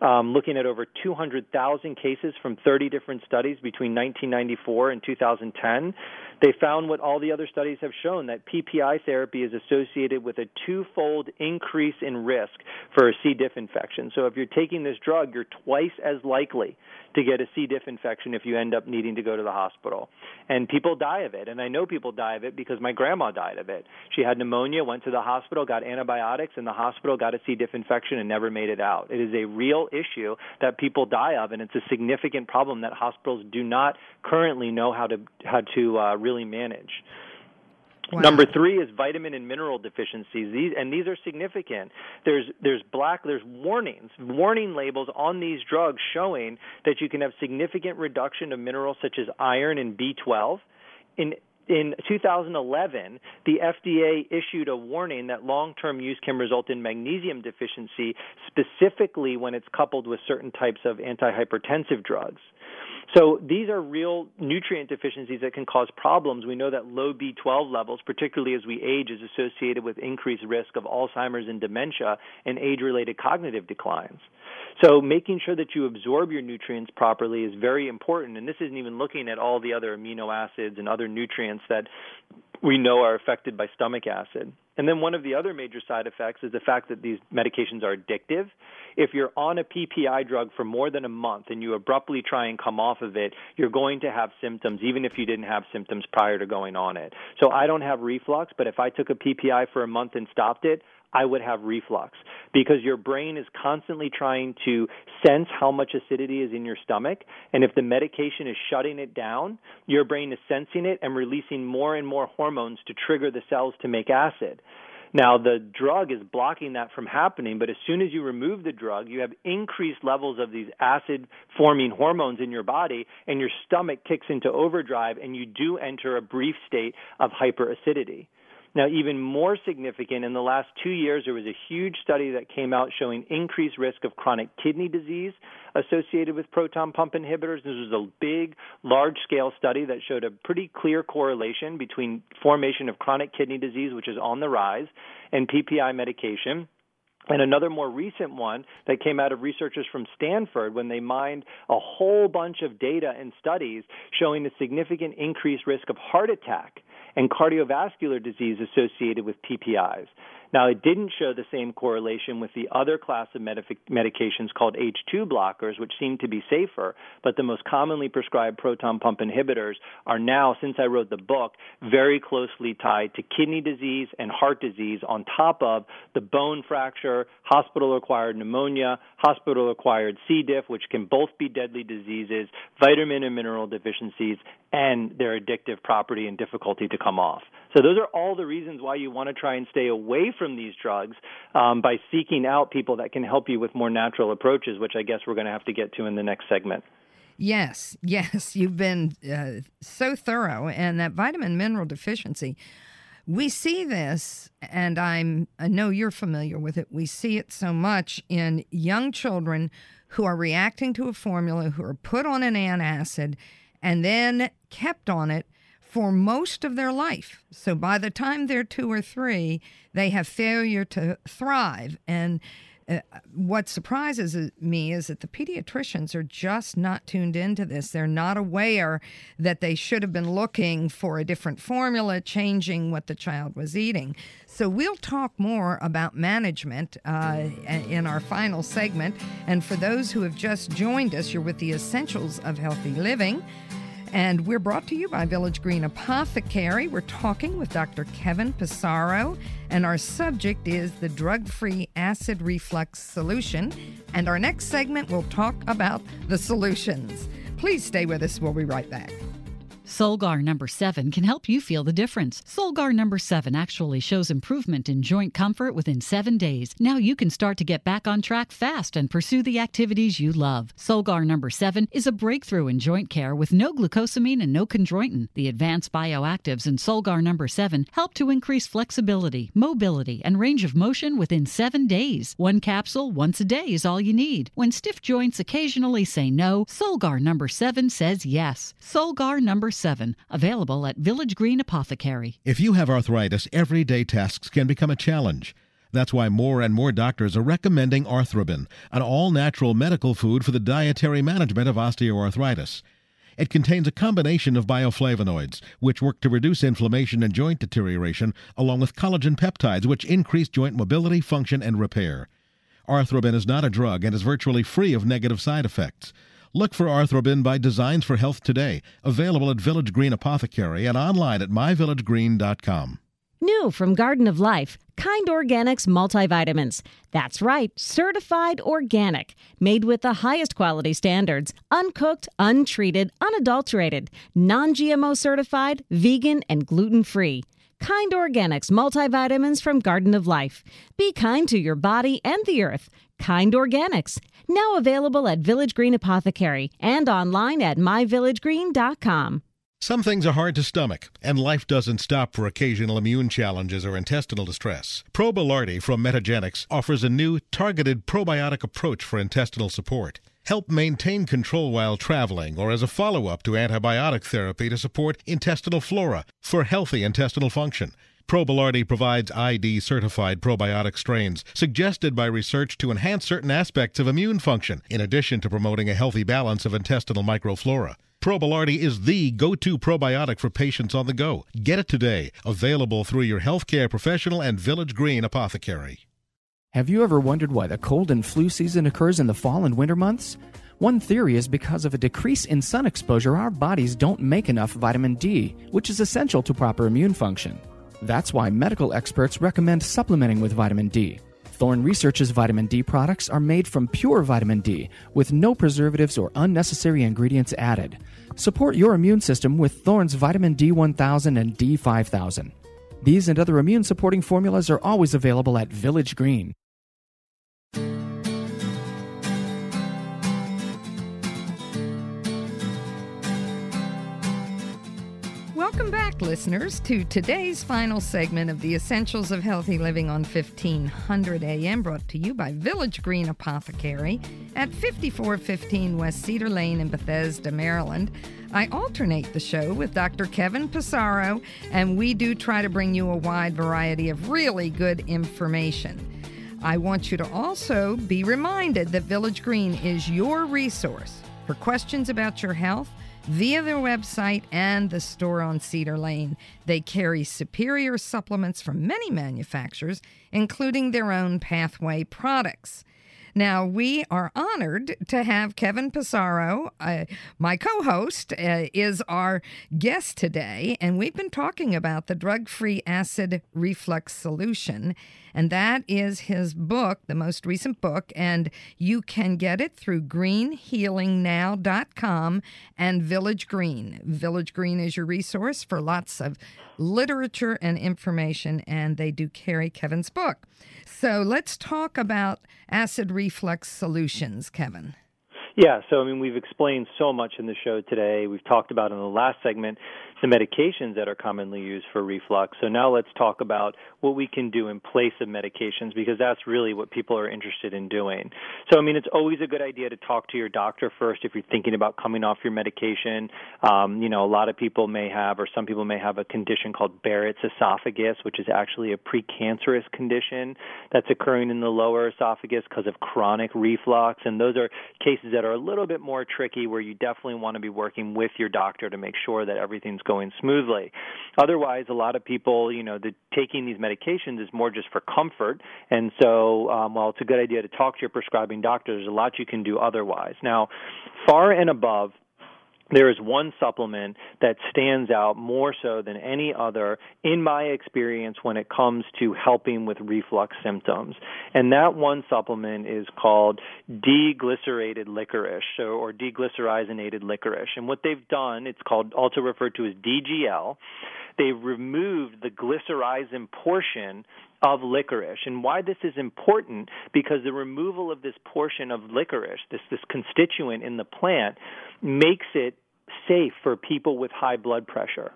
looking at over 200,000 cases from 30 different studies between 1994 and 2010. They found what all the other studies have shown, that PPI therapy is associated with a twofold increase in risk for a C. diff infection. So if you're taking this drug, you're twice as likely to get a C. diff infection if you end up needing to go to the hospital. And people die of it. And I know people die of it because my grandma died of it. She had pneumonia, went to the hospital, got antibiotics, and the hospital got a C. diff infection and never made it out. It is a real issue that people die of, and it's a significant problem that hospitals do not currently know how to really manage. Wow. Number three is vitamin and mineral deficiencies. These are significant. There's warning labels on these drugs showing that you can have significant reduction of minerals such as iron and B12. In 2011, the FDA issued a warning that long-term use can result in magnesium deficiency, specifically when it's coupled with certain types of antihypertensive drugs. So these are real nutrient deficiencies that can cause problems. We know that low B12 levels, particularly as we age, is associated with increased risk of Alzheimer's and dementia and age-related cognitive declines. So making sure that you absorb your nutrients properly is very important, and this isn't even looking at all the other amino acids and other nutrients that we know are affected by stomach acid. And then one of the other major side effects is the fact that these medications are addictive. If you're on a PPI drug for more than a month and you abruptly try and come off of it, you're going to have symptoms, even if you didn't have symptoms prior to going on it. So I don't have reflux, but if I took a PPI for a month and stopped it, I would have reflux, because your brain is constantly trying to sense how much acidity is in your stomach. And if the medication is shutting it down, your brain is sensing it and releasing more and more hormones to trigger the cells to make acid. Now, the drug is blocking that from happening, but as soon as you remove the drug, you have increased levels of these acid-forming hormones in your body, and your stomach kicks into overdrive, and you do enter a brief state of hyperacidity. Now, even more significant, in the last 2 years, there was a huge study that came out showing increased risk of chronic kidney disease associated with proton pump inhibitors. This was a big, large-scale study that showed a pretty clear correlation between formation of chronic kidney disease, which is on the rise, and PPI medication. And another more recent one that came out of researchers from Stanford when they mined a whole bunch of data and studies showing a significant increased risk of heart attack and cardiovascular disease associated with PPIs. Now, it didn't show the same correlation with the other class of medications called H2 blockers, which seem to be safer, but the most commonly prescribed proton pump inhibitors are now, since I wrote the book, very closely tied to kidney disease and heart disease on top of the bone fracture, hospital-acquired pneumonia, hospital-acquired C. diff, which can both be deadly diseases, vitamin and mineral deficiencies, and their addictive property and difficulty to come off. So those are all the reasons why you want to try and stay away from these drugs by seeking out people that can help you with more natural approaches, which I guess we're going to have to get to in the next segment. Yes, yes. You've been so thorough. And that vitamin mineral deficiency, we see this, and I know you're familiar with it. We see it so much in young children who are reacting to a formula, who are put on an antacid, and then kept on it for most of their life. So by the time they're 2 or 3, they have failure to thrive. And what surprises me is that the pediatricians are just not tuned into this. They're not aware that they should have been looking for a different formula, changing what the child was eating. So we'll talk more about management in our final segment. And for those who have just joined us, you're with the Essentials of Healthy Living. And we're brought to you by Village Green Apothecary. We're talking with Dr. Kevin Pessaro, and our subject is the drug-free acid reflux solution. And our next segment, we'll talk about the solutions. Please stay with us. We'll be right back. Solgar No. 7 can help you feel the difference. Solgar No. 7 actually shows improvement in joint comfort within 7 days. Now you can start to get back on track fast and pursue the activities you love. Solgar No. 7 is a breakthrough in joint care with no glucosamine and no chondroitin. The advanced bioactives in Solgar No. 7 help to increase flexibility, mobility, and range of motion within 7 days. 1 capsule once a day is all you need. When stiff joints occasionally say no, Solgar No. 7 says yes. Solgar No. 7, available at Village Green Apothecary. If you have arthritis, everyday tasks can become a challenge. That's why more and more doctors are recommending Arthrobin, an all-natural medical food for the dietary management of osteoarthritis. It contains a combination of bioflavonoids, which work to reduce inflammation and joint deterioration, along with collagen peptides, which increase joint mobility, function, and repair. Arthrobin is not a drug and is virtually free of negative side effects. Look for Arthrobin by Designs for Health today, available at Village Green Apothecary and online at myvillagegreen.com. New from Garden of Life, Kind Organics multivitamins. That's right, certified organic, made with the highest quality standards, uncooked, untreated, unadulterated, non-GMO certified, vegan, and gluten-free. Kind Organics multivitamins from Garden of Life. Be kind to your body and the earth. Kind Organics, now available at Village Green Apothecary and online at myvillagegreen.com. Some things are hard to stomach, and life doesn't stop for occasional immune challenges or intestinal distress. Probilarty from Metagenics offers a new, targeted probiotic approach for intestinal support. Help maintain control while traveling or as a follow-up to antibiotic therapy to support intestinal flora for healthy intestinal function. Probilarty provides ID-certified probiotic strains suggested by research to enhance certain aspects of immune function, in addition to promoting a healthy balance of intestinal microflora. Probilarty is the go-to probiotic for patients on the go. Get it today, available through your healthcare professional and Village Green Apothecary. Have you ever wondered why the cold and flu season occurs in the fall and winter months? One theory is because of a decrease in sun exposure, our bodies don't make enough vitamin D, which is essential to proper immune function. That's why medical experts recommend supplementing with vitamin D. Thorne Research's vitamin D products are made from pure vitamin D, with no preservatives or unnecessary ingredients added. Support your immune system with Thorne's vitamin D1000 and D5000. These and other immune-supporting formulas are always available at Village Green. Welcome back. listeners, to today's final segment of the Essentials of Healthy Living on 1500 AM, brought to you by Village Green Apothecary at 5415 West Cedar Lane in Bethesda, Maryland. I alternate the show with Dr. Kevin Pessaro, and we do try to bring you a wide variety of really good information. I want you to also be reminded that Village Green is your resource for questions about your health, via their website and the store on Cedar Lane. They carry superior supplements from many manufacturers, including their own Pathway products. Now, we are honored to have Kevin Pessaro, my co-host, is our guest today, and we've been talking about the drug-free acid reflux solution, and that is his book, the most recent book, and you can get it through greenhealingnow.com and Village Green. Village Green is your resource for lots of literature and information, and they do carry Kevin's book. So let's talk about acid reflux solutions, Kevin. Yeah, so I mean, we've explained so much in the show today. We've talked about in the last segment the medications that are commonly used for reflux. So now let's talk about what we can do in place of medications, because that's really what people are interested in doing. So, I mean, it's always a good idea to talk to your doctor first if you're thinking about coming off your medication. You know, a lot of people may have, or some people may have, a condition called Barrett's esophagus, which is actually a precancerous condition that's occurring in the lower esophagus because of chronic reflux. And those are cases that are a little bit more tricky, where you definitely want to be working with your doctor to make sure that everything's going smoothly. Otherwise, a lot of people, you know, taking these medications is more just for comfort. And so, while it's a good idea to talk to your prescribing doctor, there's a lot you can do otherwise. Now, far and above, there is one supplement that stands out more so than any other in my experience when it comes to helping with reflux symptoms. And that one supplement is called deglycyrrhizinated licorice, or deglycyrrhizinated licorice. And what they've done, it's called, also referred to as DGL. They've removed the glycyrrhizin portion of licorice. And why this is important, because the removal of this portion of licorice, this constituent in the plant, makes it safe for people with high blood pressure,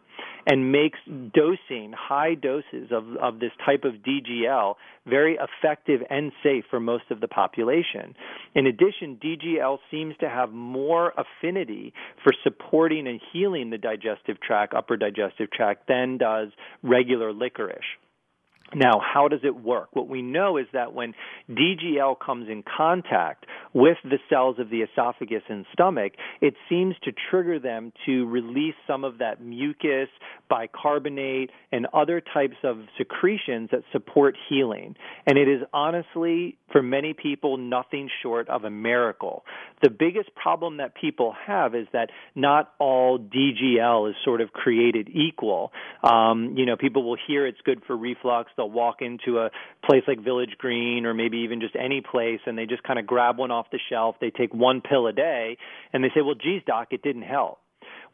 and makes dosing high doses of this type of DGL very effective and safe for most of the population. In addition, DGL seems to have more affinity for supporting and healing the digestive tract, upper digestive tract, than does regular licorice. Now, how does it work? What we know is that when DGL comes in contact with the cells of the esophagus and stomach, it seems to trigger them to release some of that mucus, bicarbonate, and other types of secretions that support healing. And it is honestly, for many people, nothing short of a miracle. The biggest problem that people have is that not all DGL is sort of created equal. You know, people will hear it's good for reflux. They'll walk into a place like Village Green, or maybe even just any place, and they just kind of grab one off the shelf. They take one pill a day, and they say, well, geez, doc, it didn't help.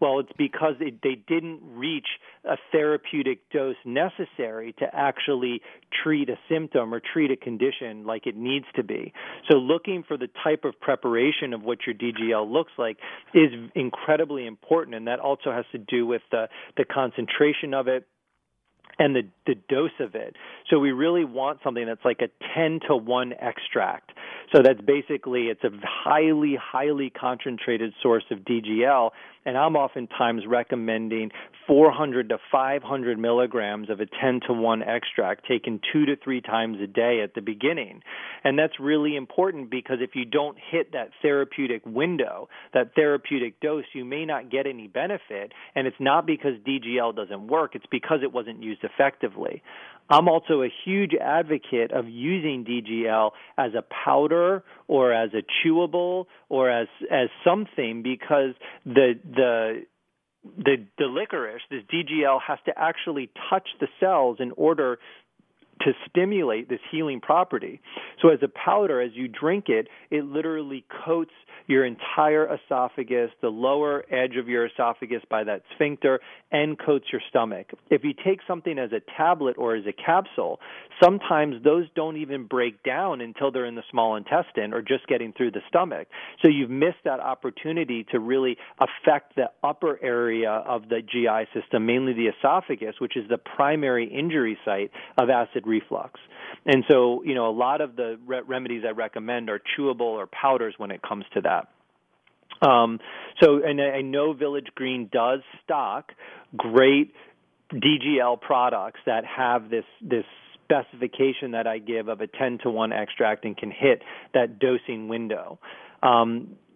Well, it's because they didn't reach a therapeutic dose necessary to actually treat a symptom or treat a condition like it needs to be. So looking for the type of preparation of what your DGL looks like is incredibly important, and that also has to do with the concentration of it and the dose of it. So we really want something that's like a 10-to-1 extract. So that's basically, it's a highly, highly concentrated source of DGL, and I'm oftentimes recommending 400 to 500 milligrams of a 10-to-1 extract taken 2 to 3 times a day at the beginning. And that's really important, because if you don't hit that therapeutic window, that therapeutic dose, you may not get any benefit, and it's not because DGL doesn't work, it's because it wasn't used effectively. I'm also a huge advocate of using DGL as a powder or as a chewable or as something, because the licorice, this DGL, has to actually touch the cells in order to stimulate this healing property. So as a powder, as you drink it, it literally coats your entire esophagus, the lower edge of your esophagus by that sphincter, and coats your stomach. If you take something as a tablet or as a capsule, sometimes those don't even break down until they're in the small intestine or just getting through the stomach. So you've missed that opportunity to really affect the upper area of the GI system, mainly the esophagus, which is the primary injury site of acid reflux. And so, you know, a lot of the remedies I recommend are chewable or powders when it comes to that. And I know Village Green does stock great DGL products that have this specification that I give of a 10-to-1 extract and can hit that dosing window.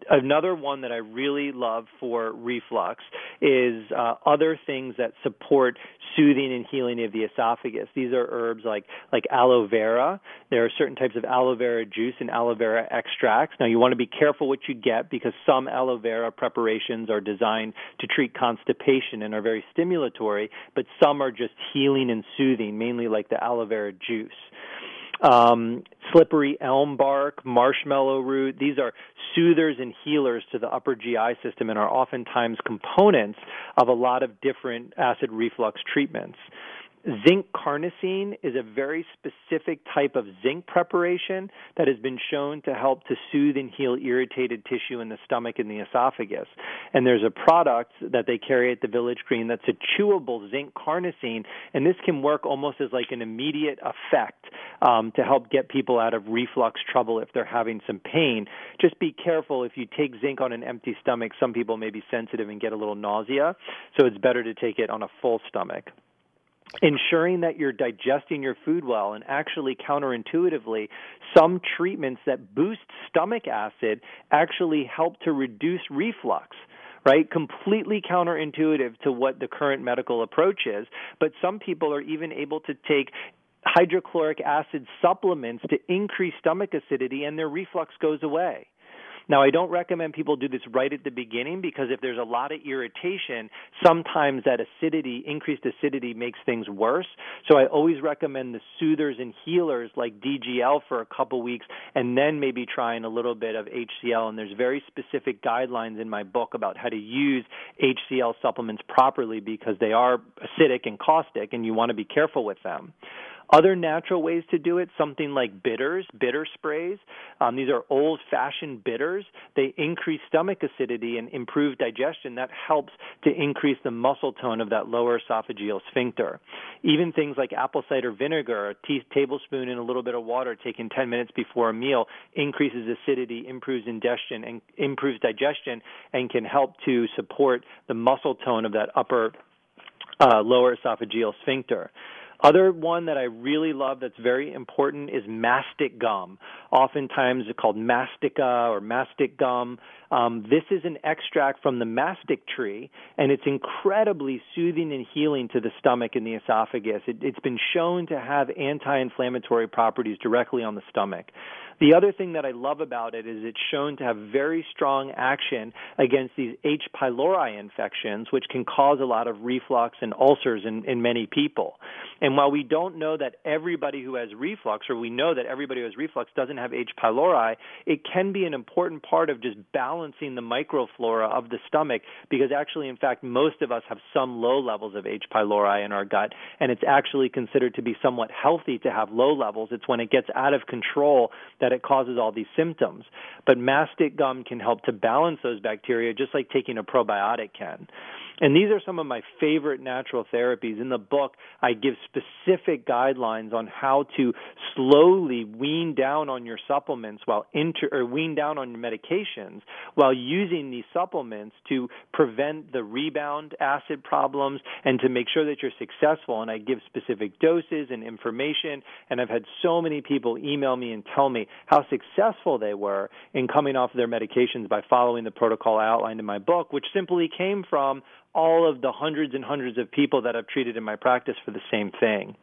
Another one that I really love for reflux is other things that support soothing and healing of the esophagus. These are herbs like aloe vera. There are certain types of aloe vera juice and aloe vera extracts. Now, you want to be careful what you get because some aloe vera preparations are designed to treat constipation and are very stimulatory, but some are just healing and soothing, mainly like the aloe vera juice. Slippery elm bark, marshmallow root, these are soothers and healers to the upper GI system and are oftentimes components of a lot of different acid reflux treatments. Zinc carnosine is a very specific type of zinc preparation that has been shown to help to soothe and heal irritated tissue in the stomach and the esophagus. And there's a product that they carry at the Village Green that's a chewable zinc carnosine, and this can work almost as like an immediate effect to help get people out of reflux trouble if they're having some pain. Just be careful if you take zinc on an empty stomach. Some people may be sensitive and get a little nausea, so it's better to take it on a full stomach. Ensuring that you're digesting your food well, and actually counterintuitively, some treatments that boost stomach acid actually help to reduce reflux, right? Completely counterintuitive to what the current medical approach is, but some people are even able to take hydrochloric acid supplements to increase stomach acidity and their reflux goes away. Now, I don't recommend people do this right at the beginning because if there's a lot of irritation, sometimes that acidity, increased acidity, makes things worse. So I always recommend the soothers and healers like DGL for a couple weeks and then maybe trying a little bit of HCL. And there's very specific guidelines in my book about how to use HCL supplements properly because they are acidic and caustic and you want to be careful with them. Other natural ways to do it, something like bitters, bitter sprays. These are old-fashioned bitters. They increase stomach acidity and improve digestion. That helps to increase the muscle tone of that lower esophageal sphincter. Even things like apple cider vinegar, a tablespoon and a little bit of water taken 10 minutes before a meal, increases acidity, improves digestion, and can help to support the muscle tone of that upper lower esophageal sphincter. Other one that I really love that's very important is mastic gum. Oftentimes it's called mastica or mastic gum. This is an extract from the mastic tree, and it's incredibly soothing and healing to the stomach and the esophagus. It's been shown to have anti-inflammatory properties directly on the stomach. The other thing that I love about it is it's shown to have very strong action against these H. pylori infections, which can cause a lot of reflux and ulcers in many people. And while we don't know that everybody who has reflux, or we know that everybody who has reflux doesn't have H. pylori, it can be an important part of just balancing the microflora of the stomach because actually, in fact, most of us have some low levels of H. pylori in our gut, and it's actually considered to be somewhat healthy to have low levels. It's when it gets out of control that it causes all these symptoms. But mastic gum can help to balance those bacteria just like taking a probiotic can. And these are some of my favorite natural therapies. In the book, I give specific guidelines on how to slowly wean down on your supplements wean down on your medications while using these supplements to prevent the rebound acid problems and to make sure that you're successful. And I give specific doses and information, and I've had so many people email me and tell me how successful they were in coming off their medications by following the protocol I outlined in my book, which simply came from all of the hundreds and hundreds of people that I've treated in my practice for the same thing.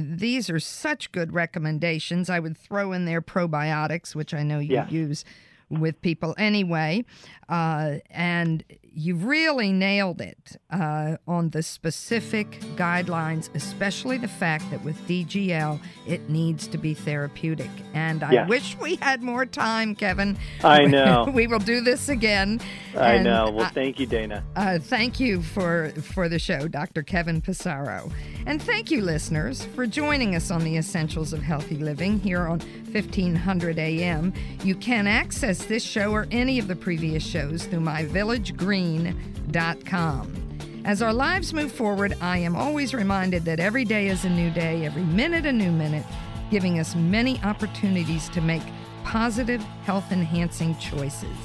These are such good recommendations. I would throw in there probiotics, which I know you use with people anyway. And you've really nailed it on the specific guidelines, especially the fact that with DGL, it needs to be therapeutic. And I wish we had more time, Kevin. I know. We will do this again. I know. Well, thank you, Dana. Thank you for the show, Dr. Kevin Pessaro. And thank you, listeners, for joining us on the Essentials of Healthy Living here on 1500 AM. You can access this show or any of the previous shows through myvillagegreen.com. As our lives move forward, I am always reminded that every day is a new day, every minute a new minute, giving us many opportunities to make positive, health-enhancing choices.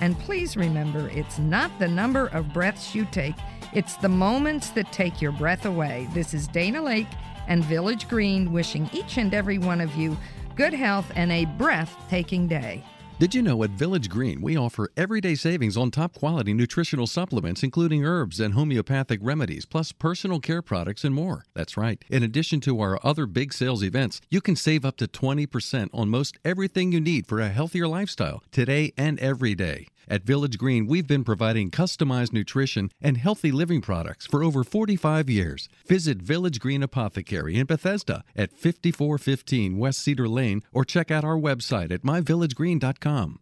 And please remember, it's not the number of breaths you take, it's the moments that take your breath away. This is Dana Laake and Village Green wishing each and every one of you good health and a breathtaking day. Did you know at Village Green, we offer everyday savings on top-quality nutritional supplements, including herbs and homeopathic remedies, plus personal care products and more. That's right. In addition to our other big sales events, you can save up to 20% on most everything you need for a healthier lifestyle today and every day. At Village Green, we've been providing customized nutrition and healthy living products for over 45 years. Visit Village Green Apothecary in Bethesda at 5415 West Cedar Lane or check out our website at myvillagegreen.com.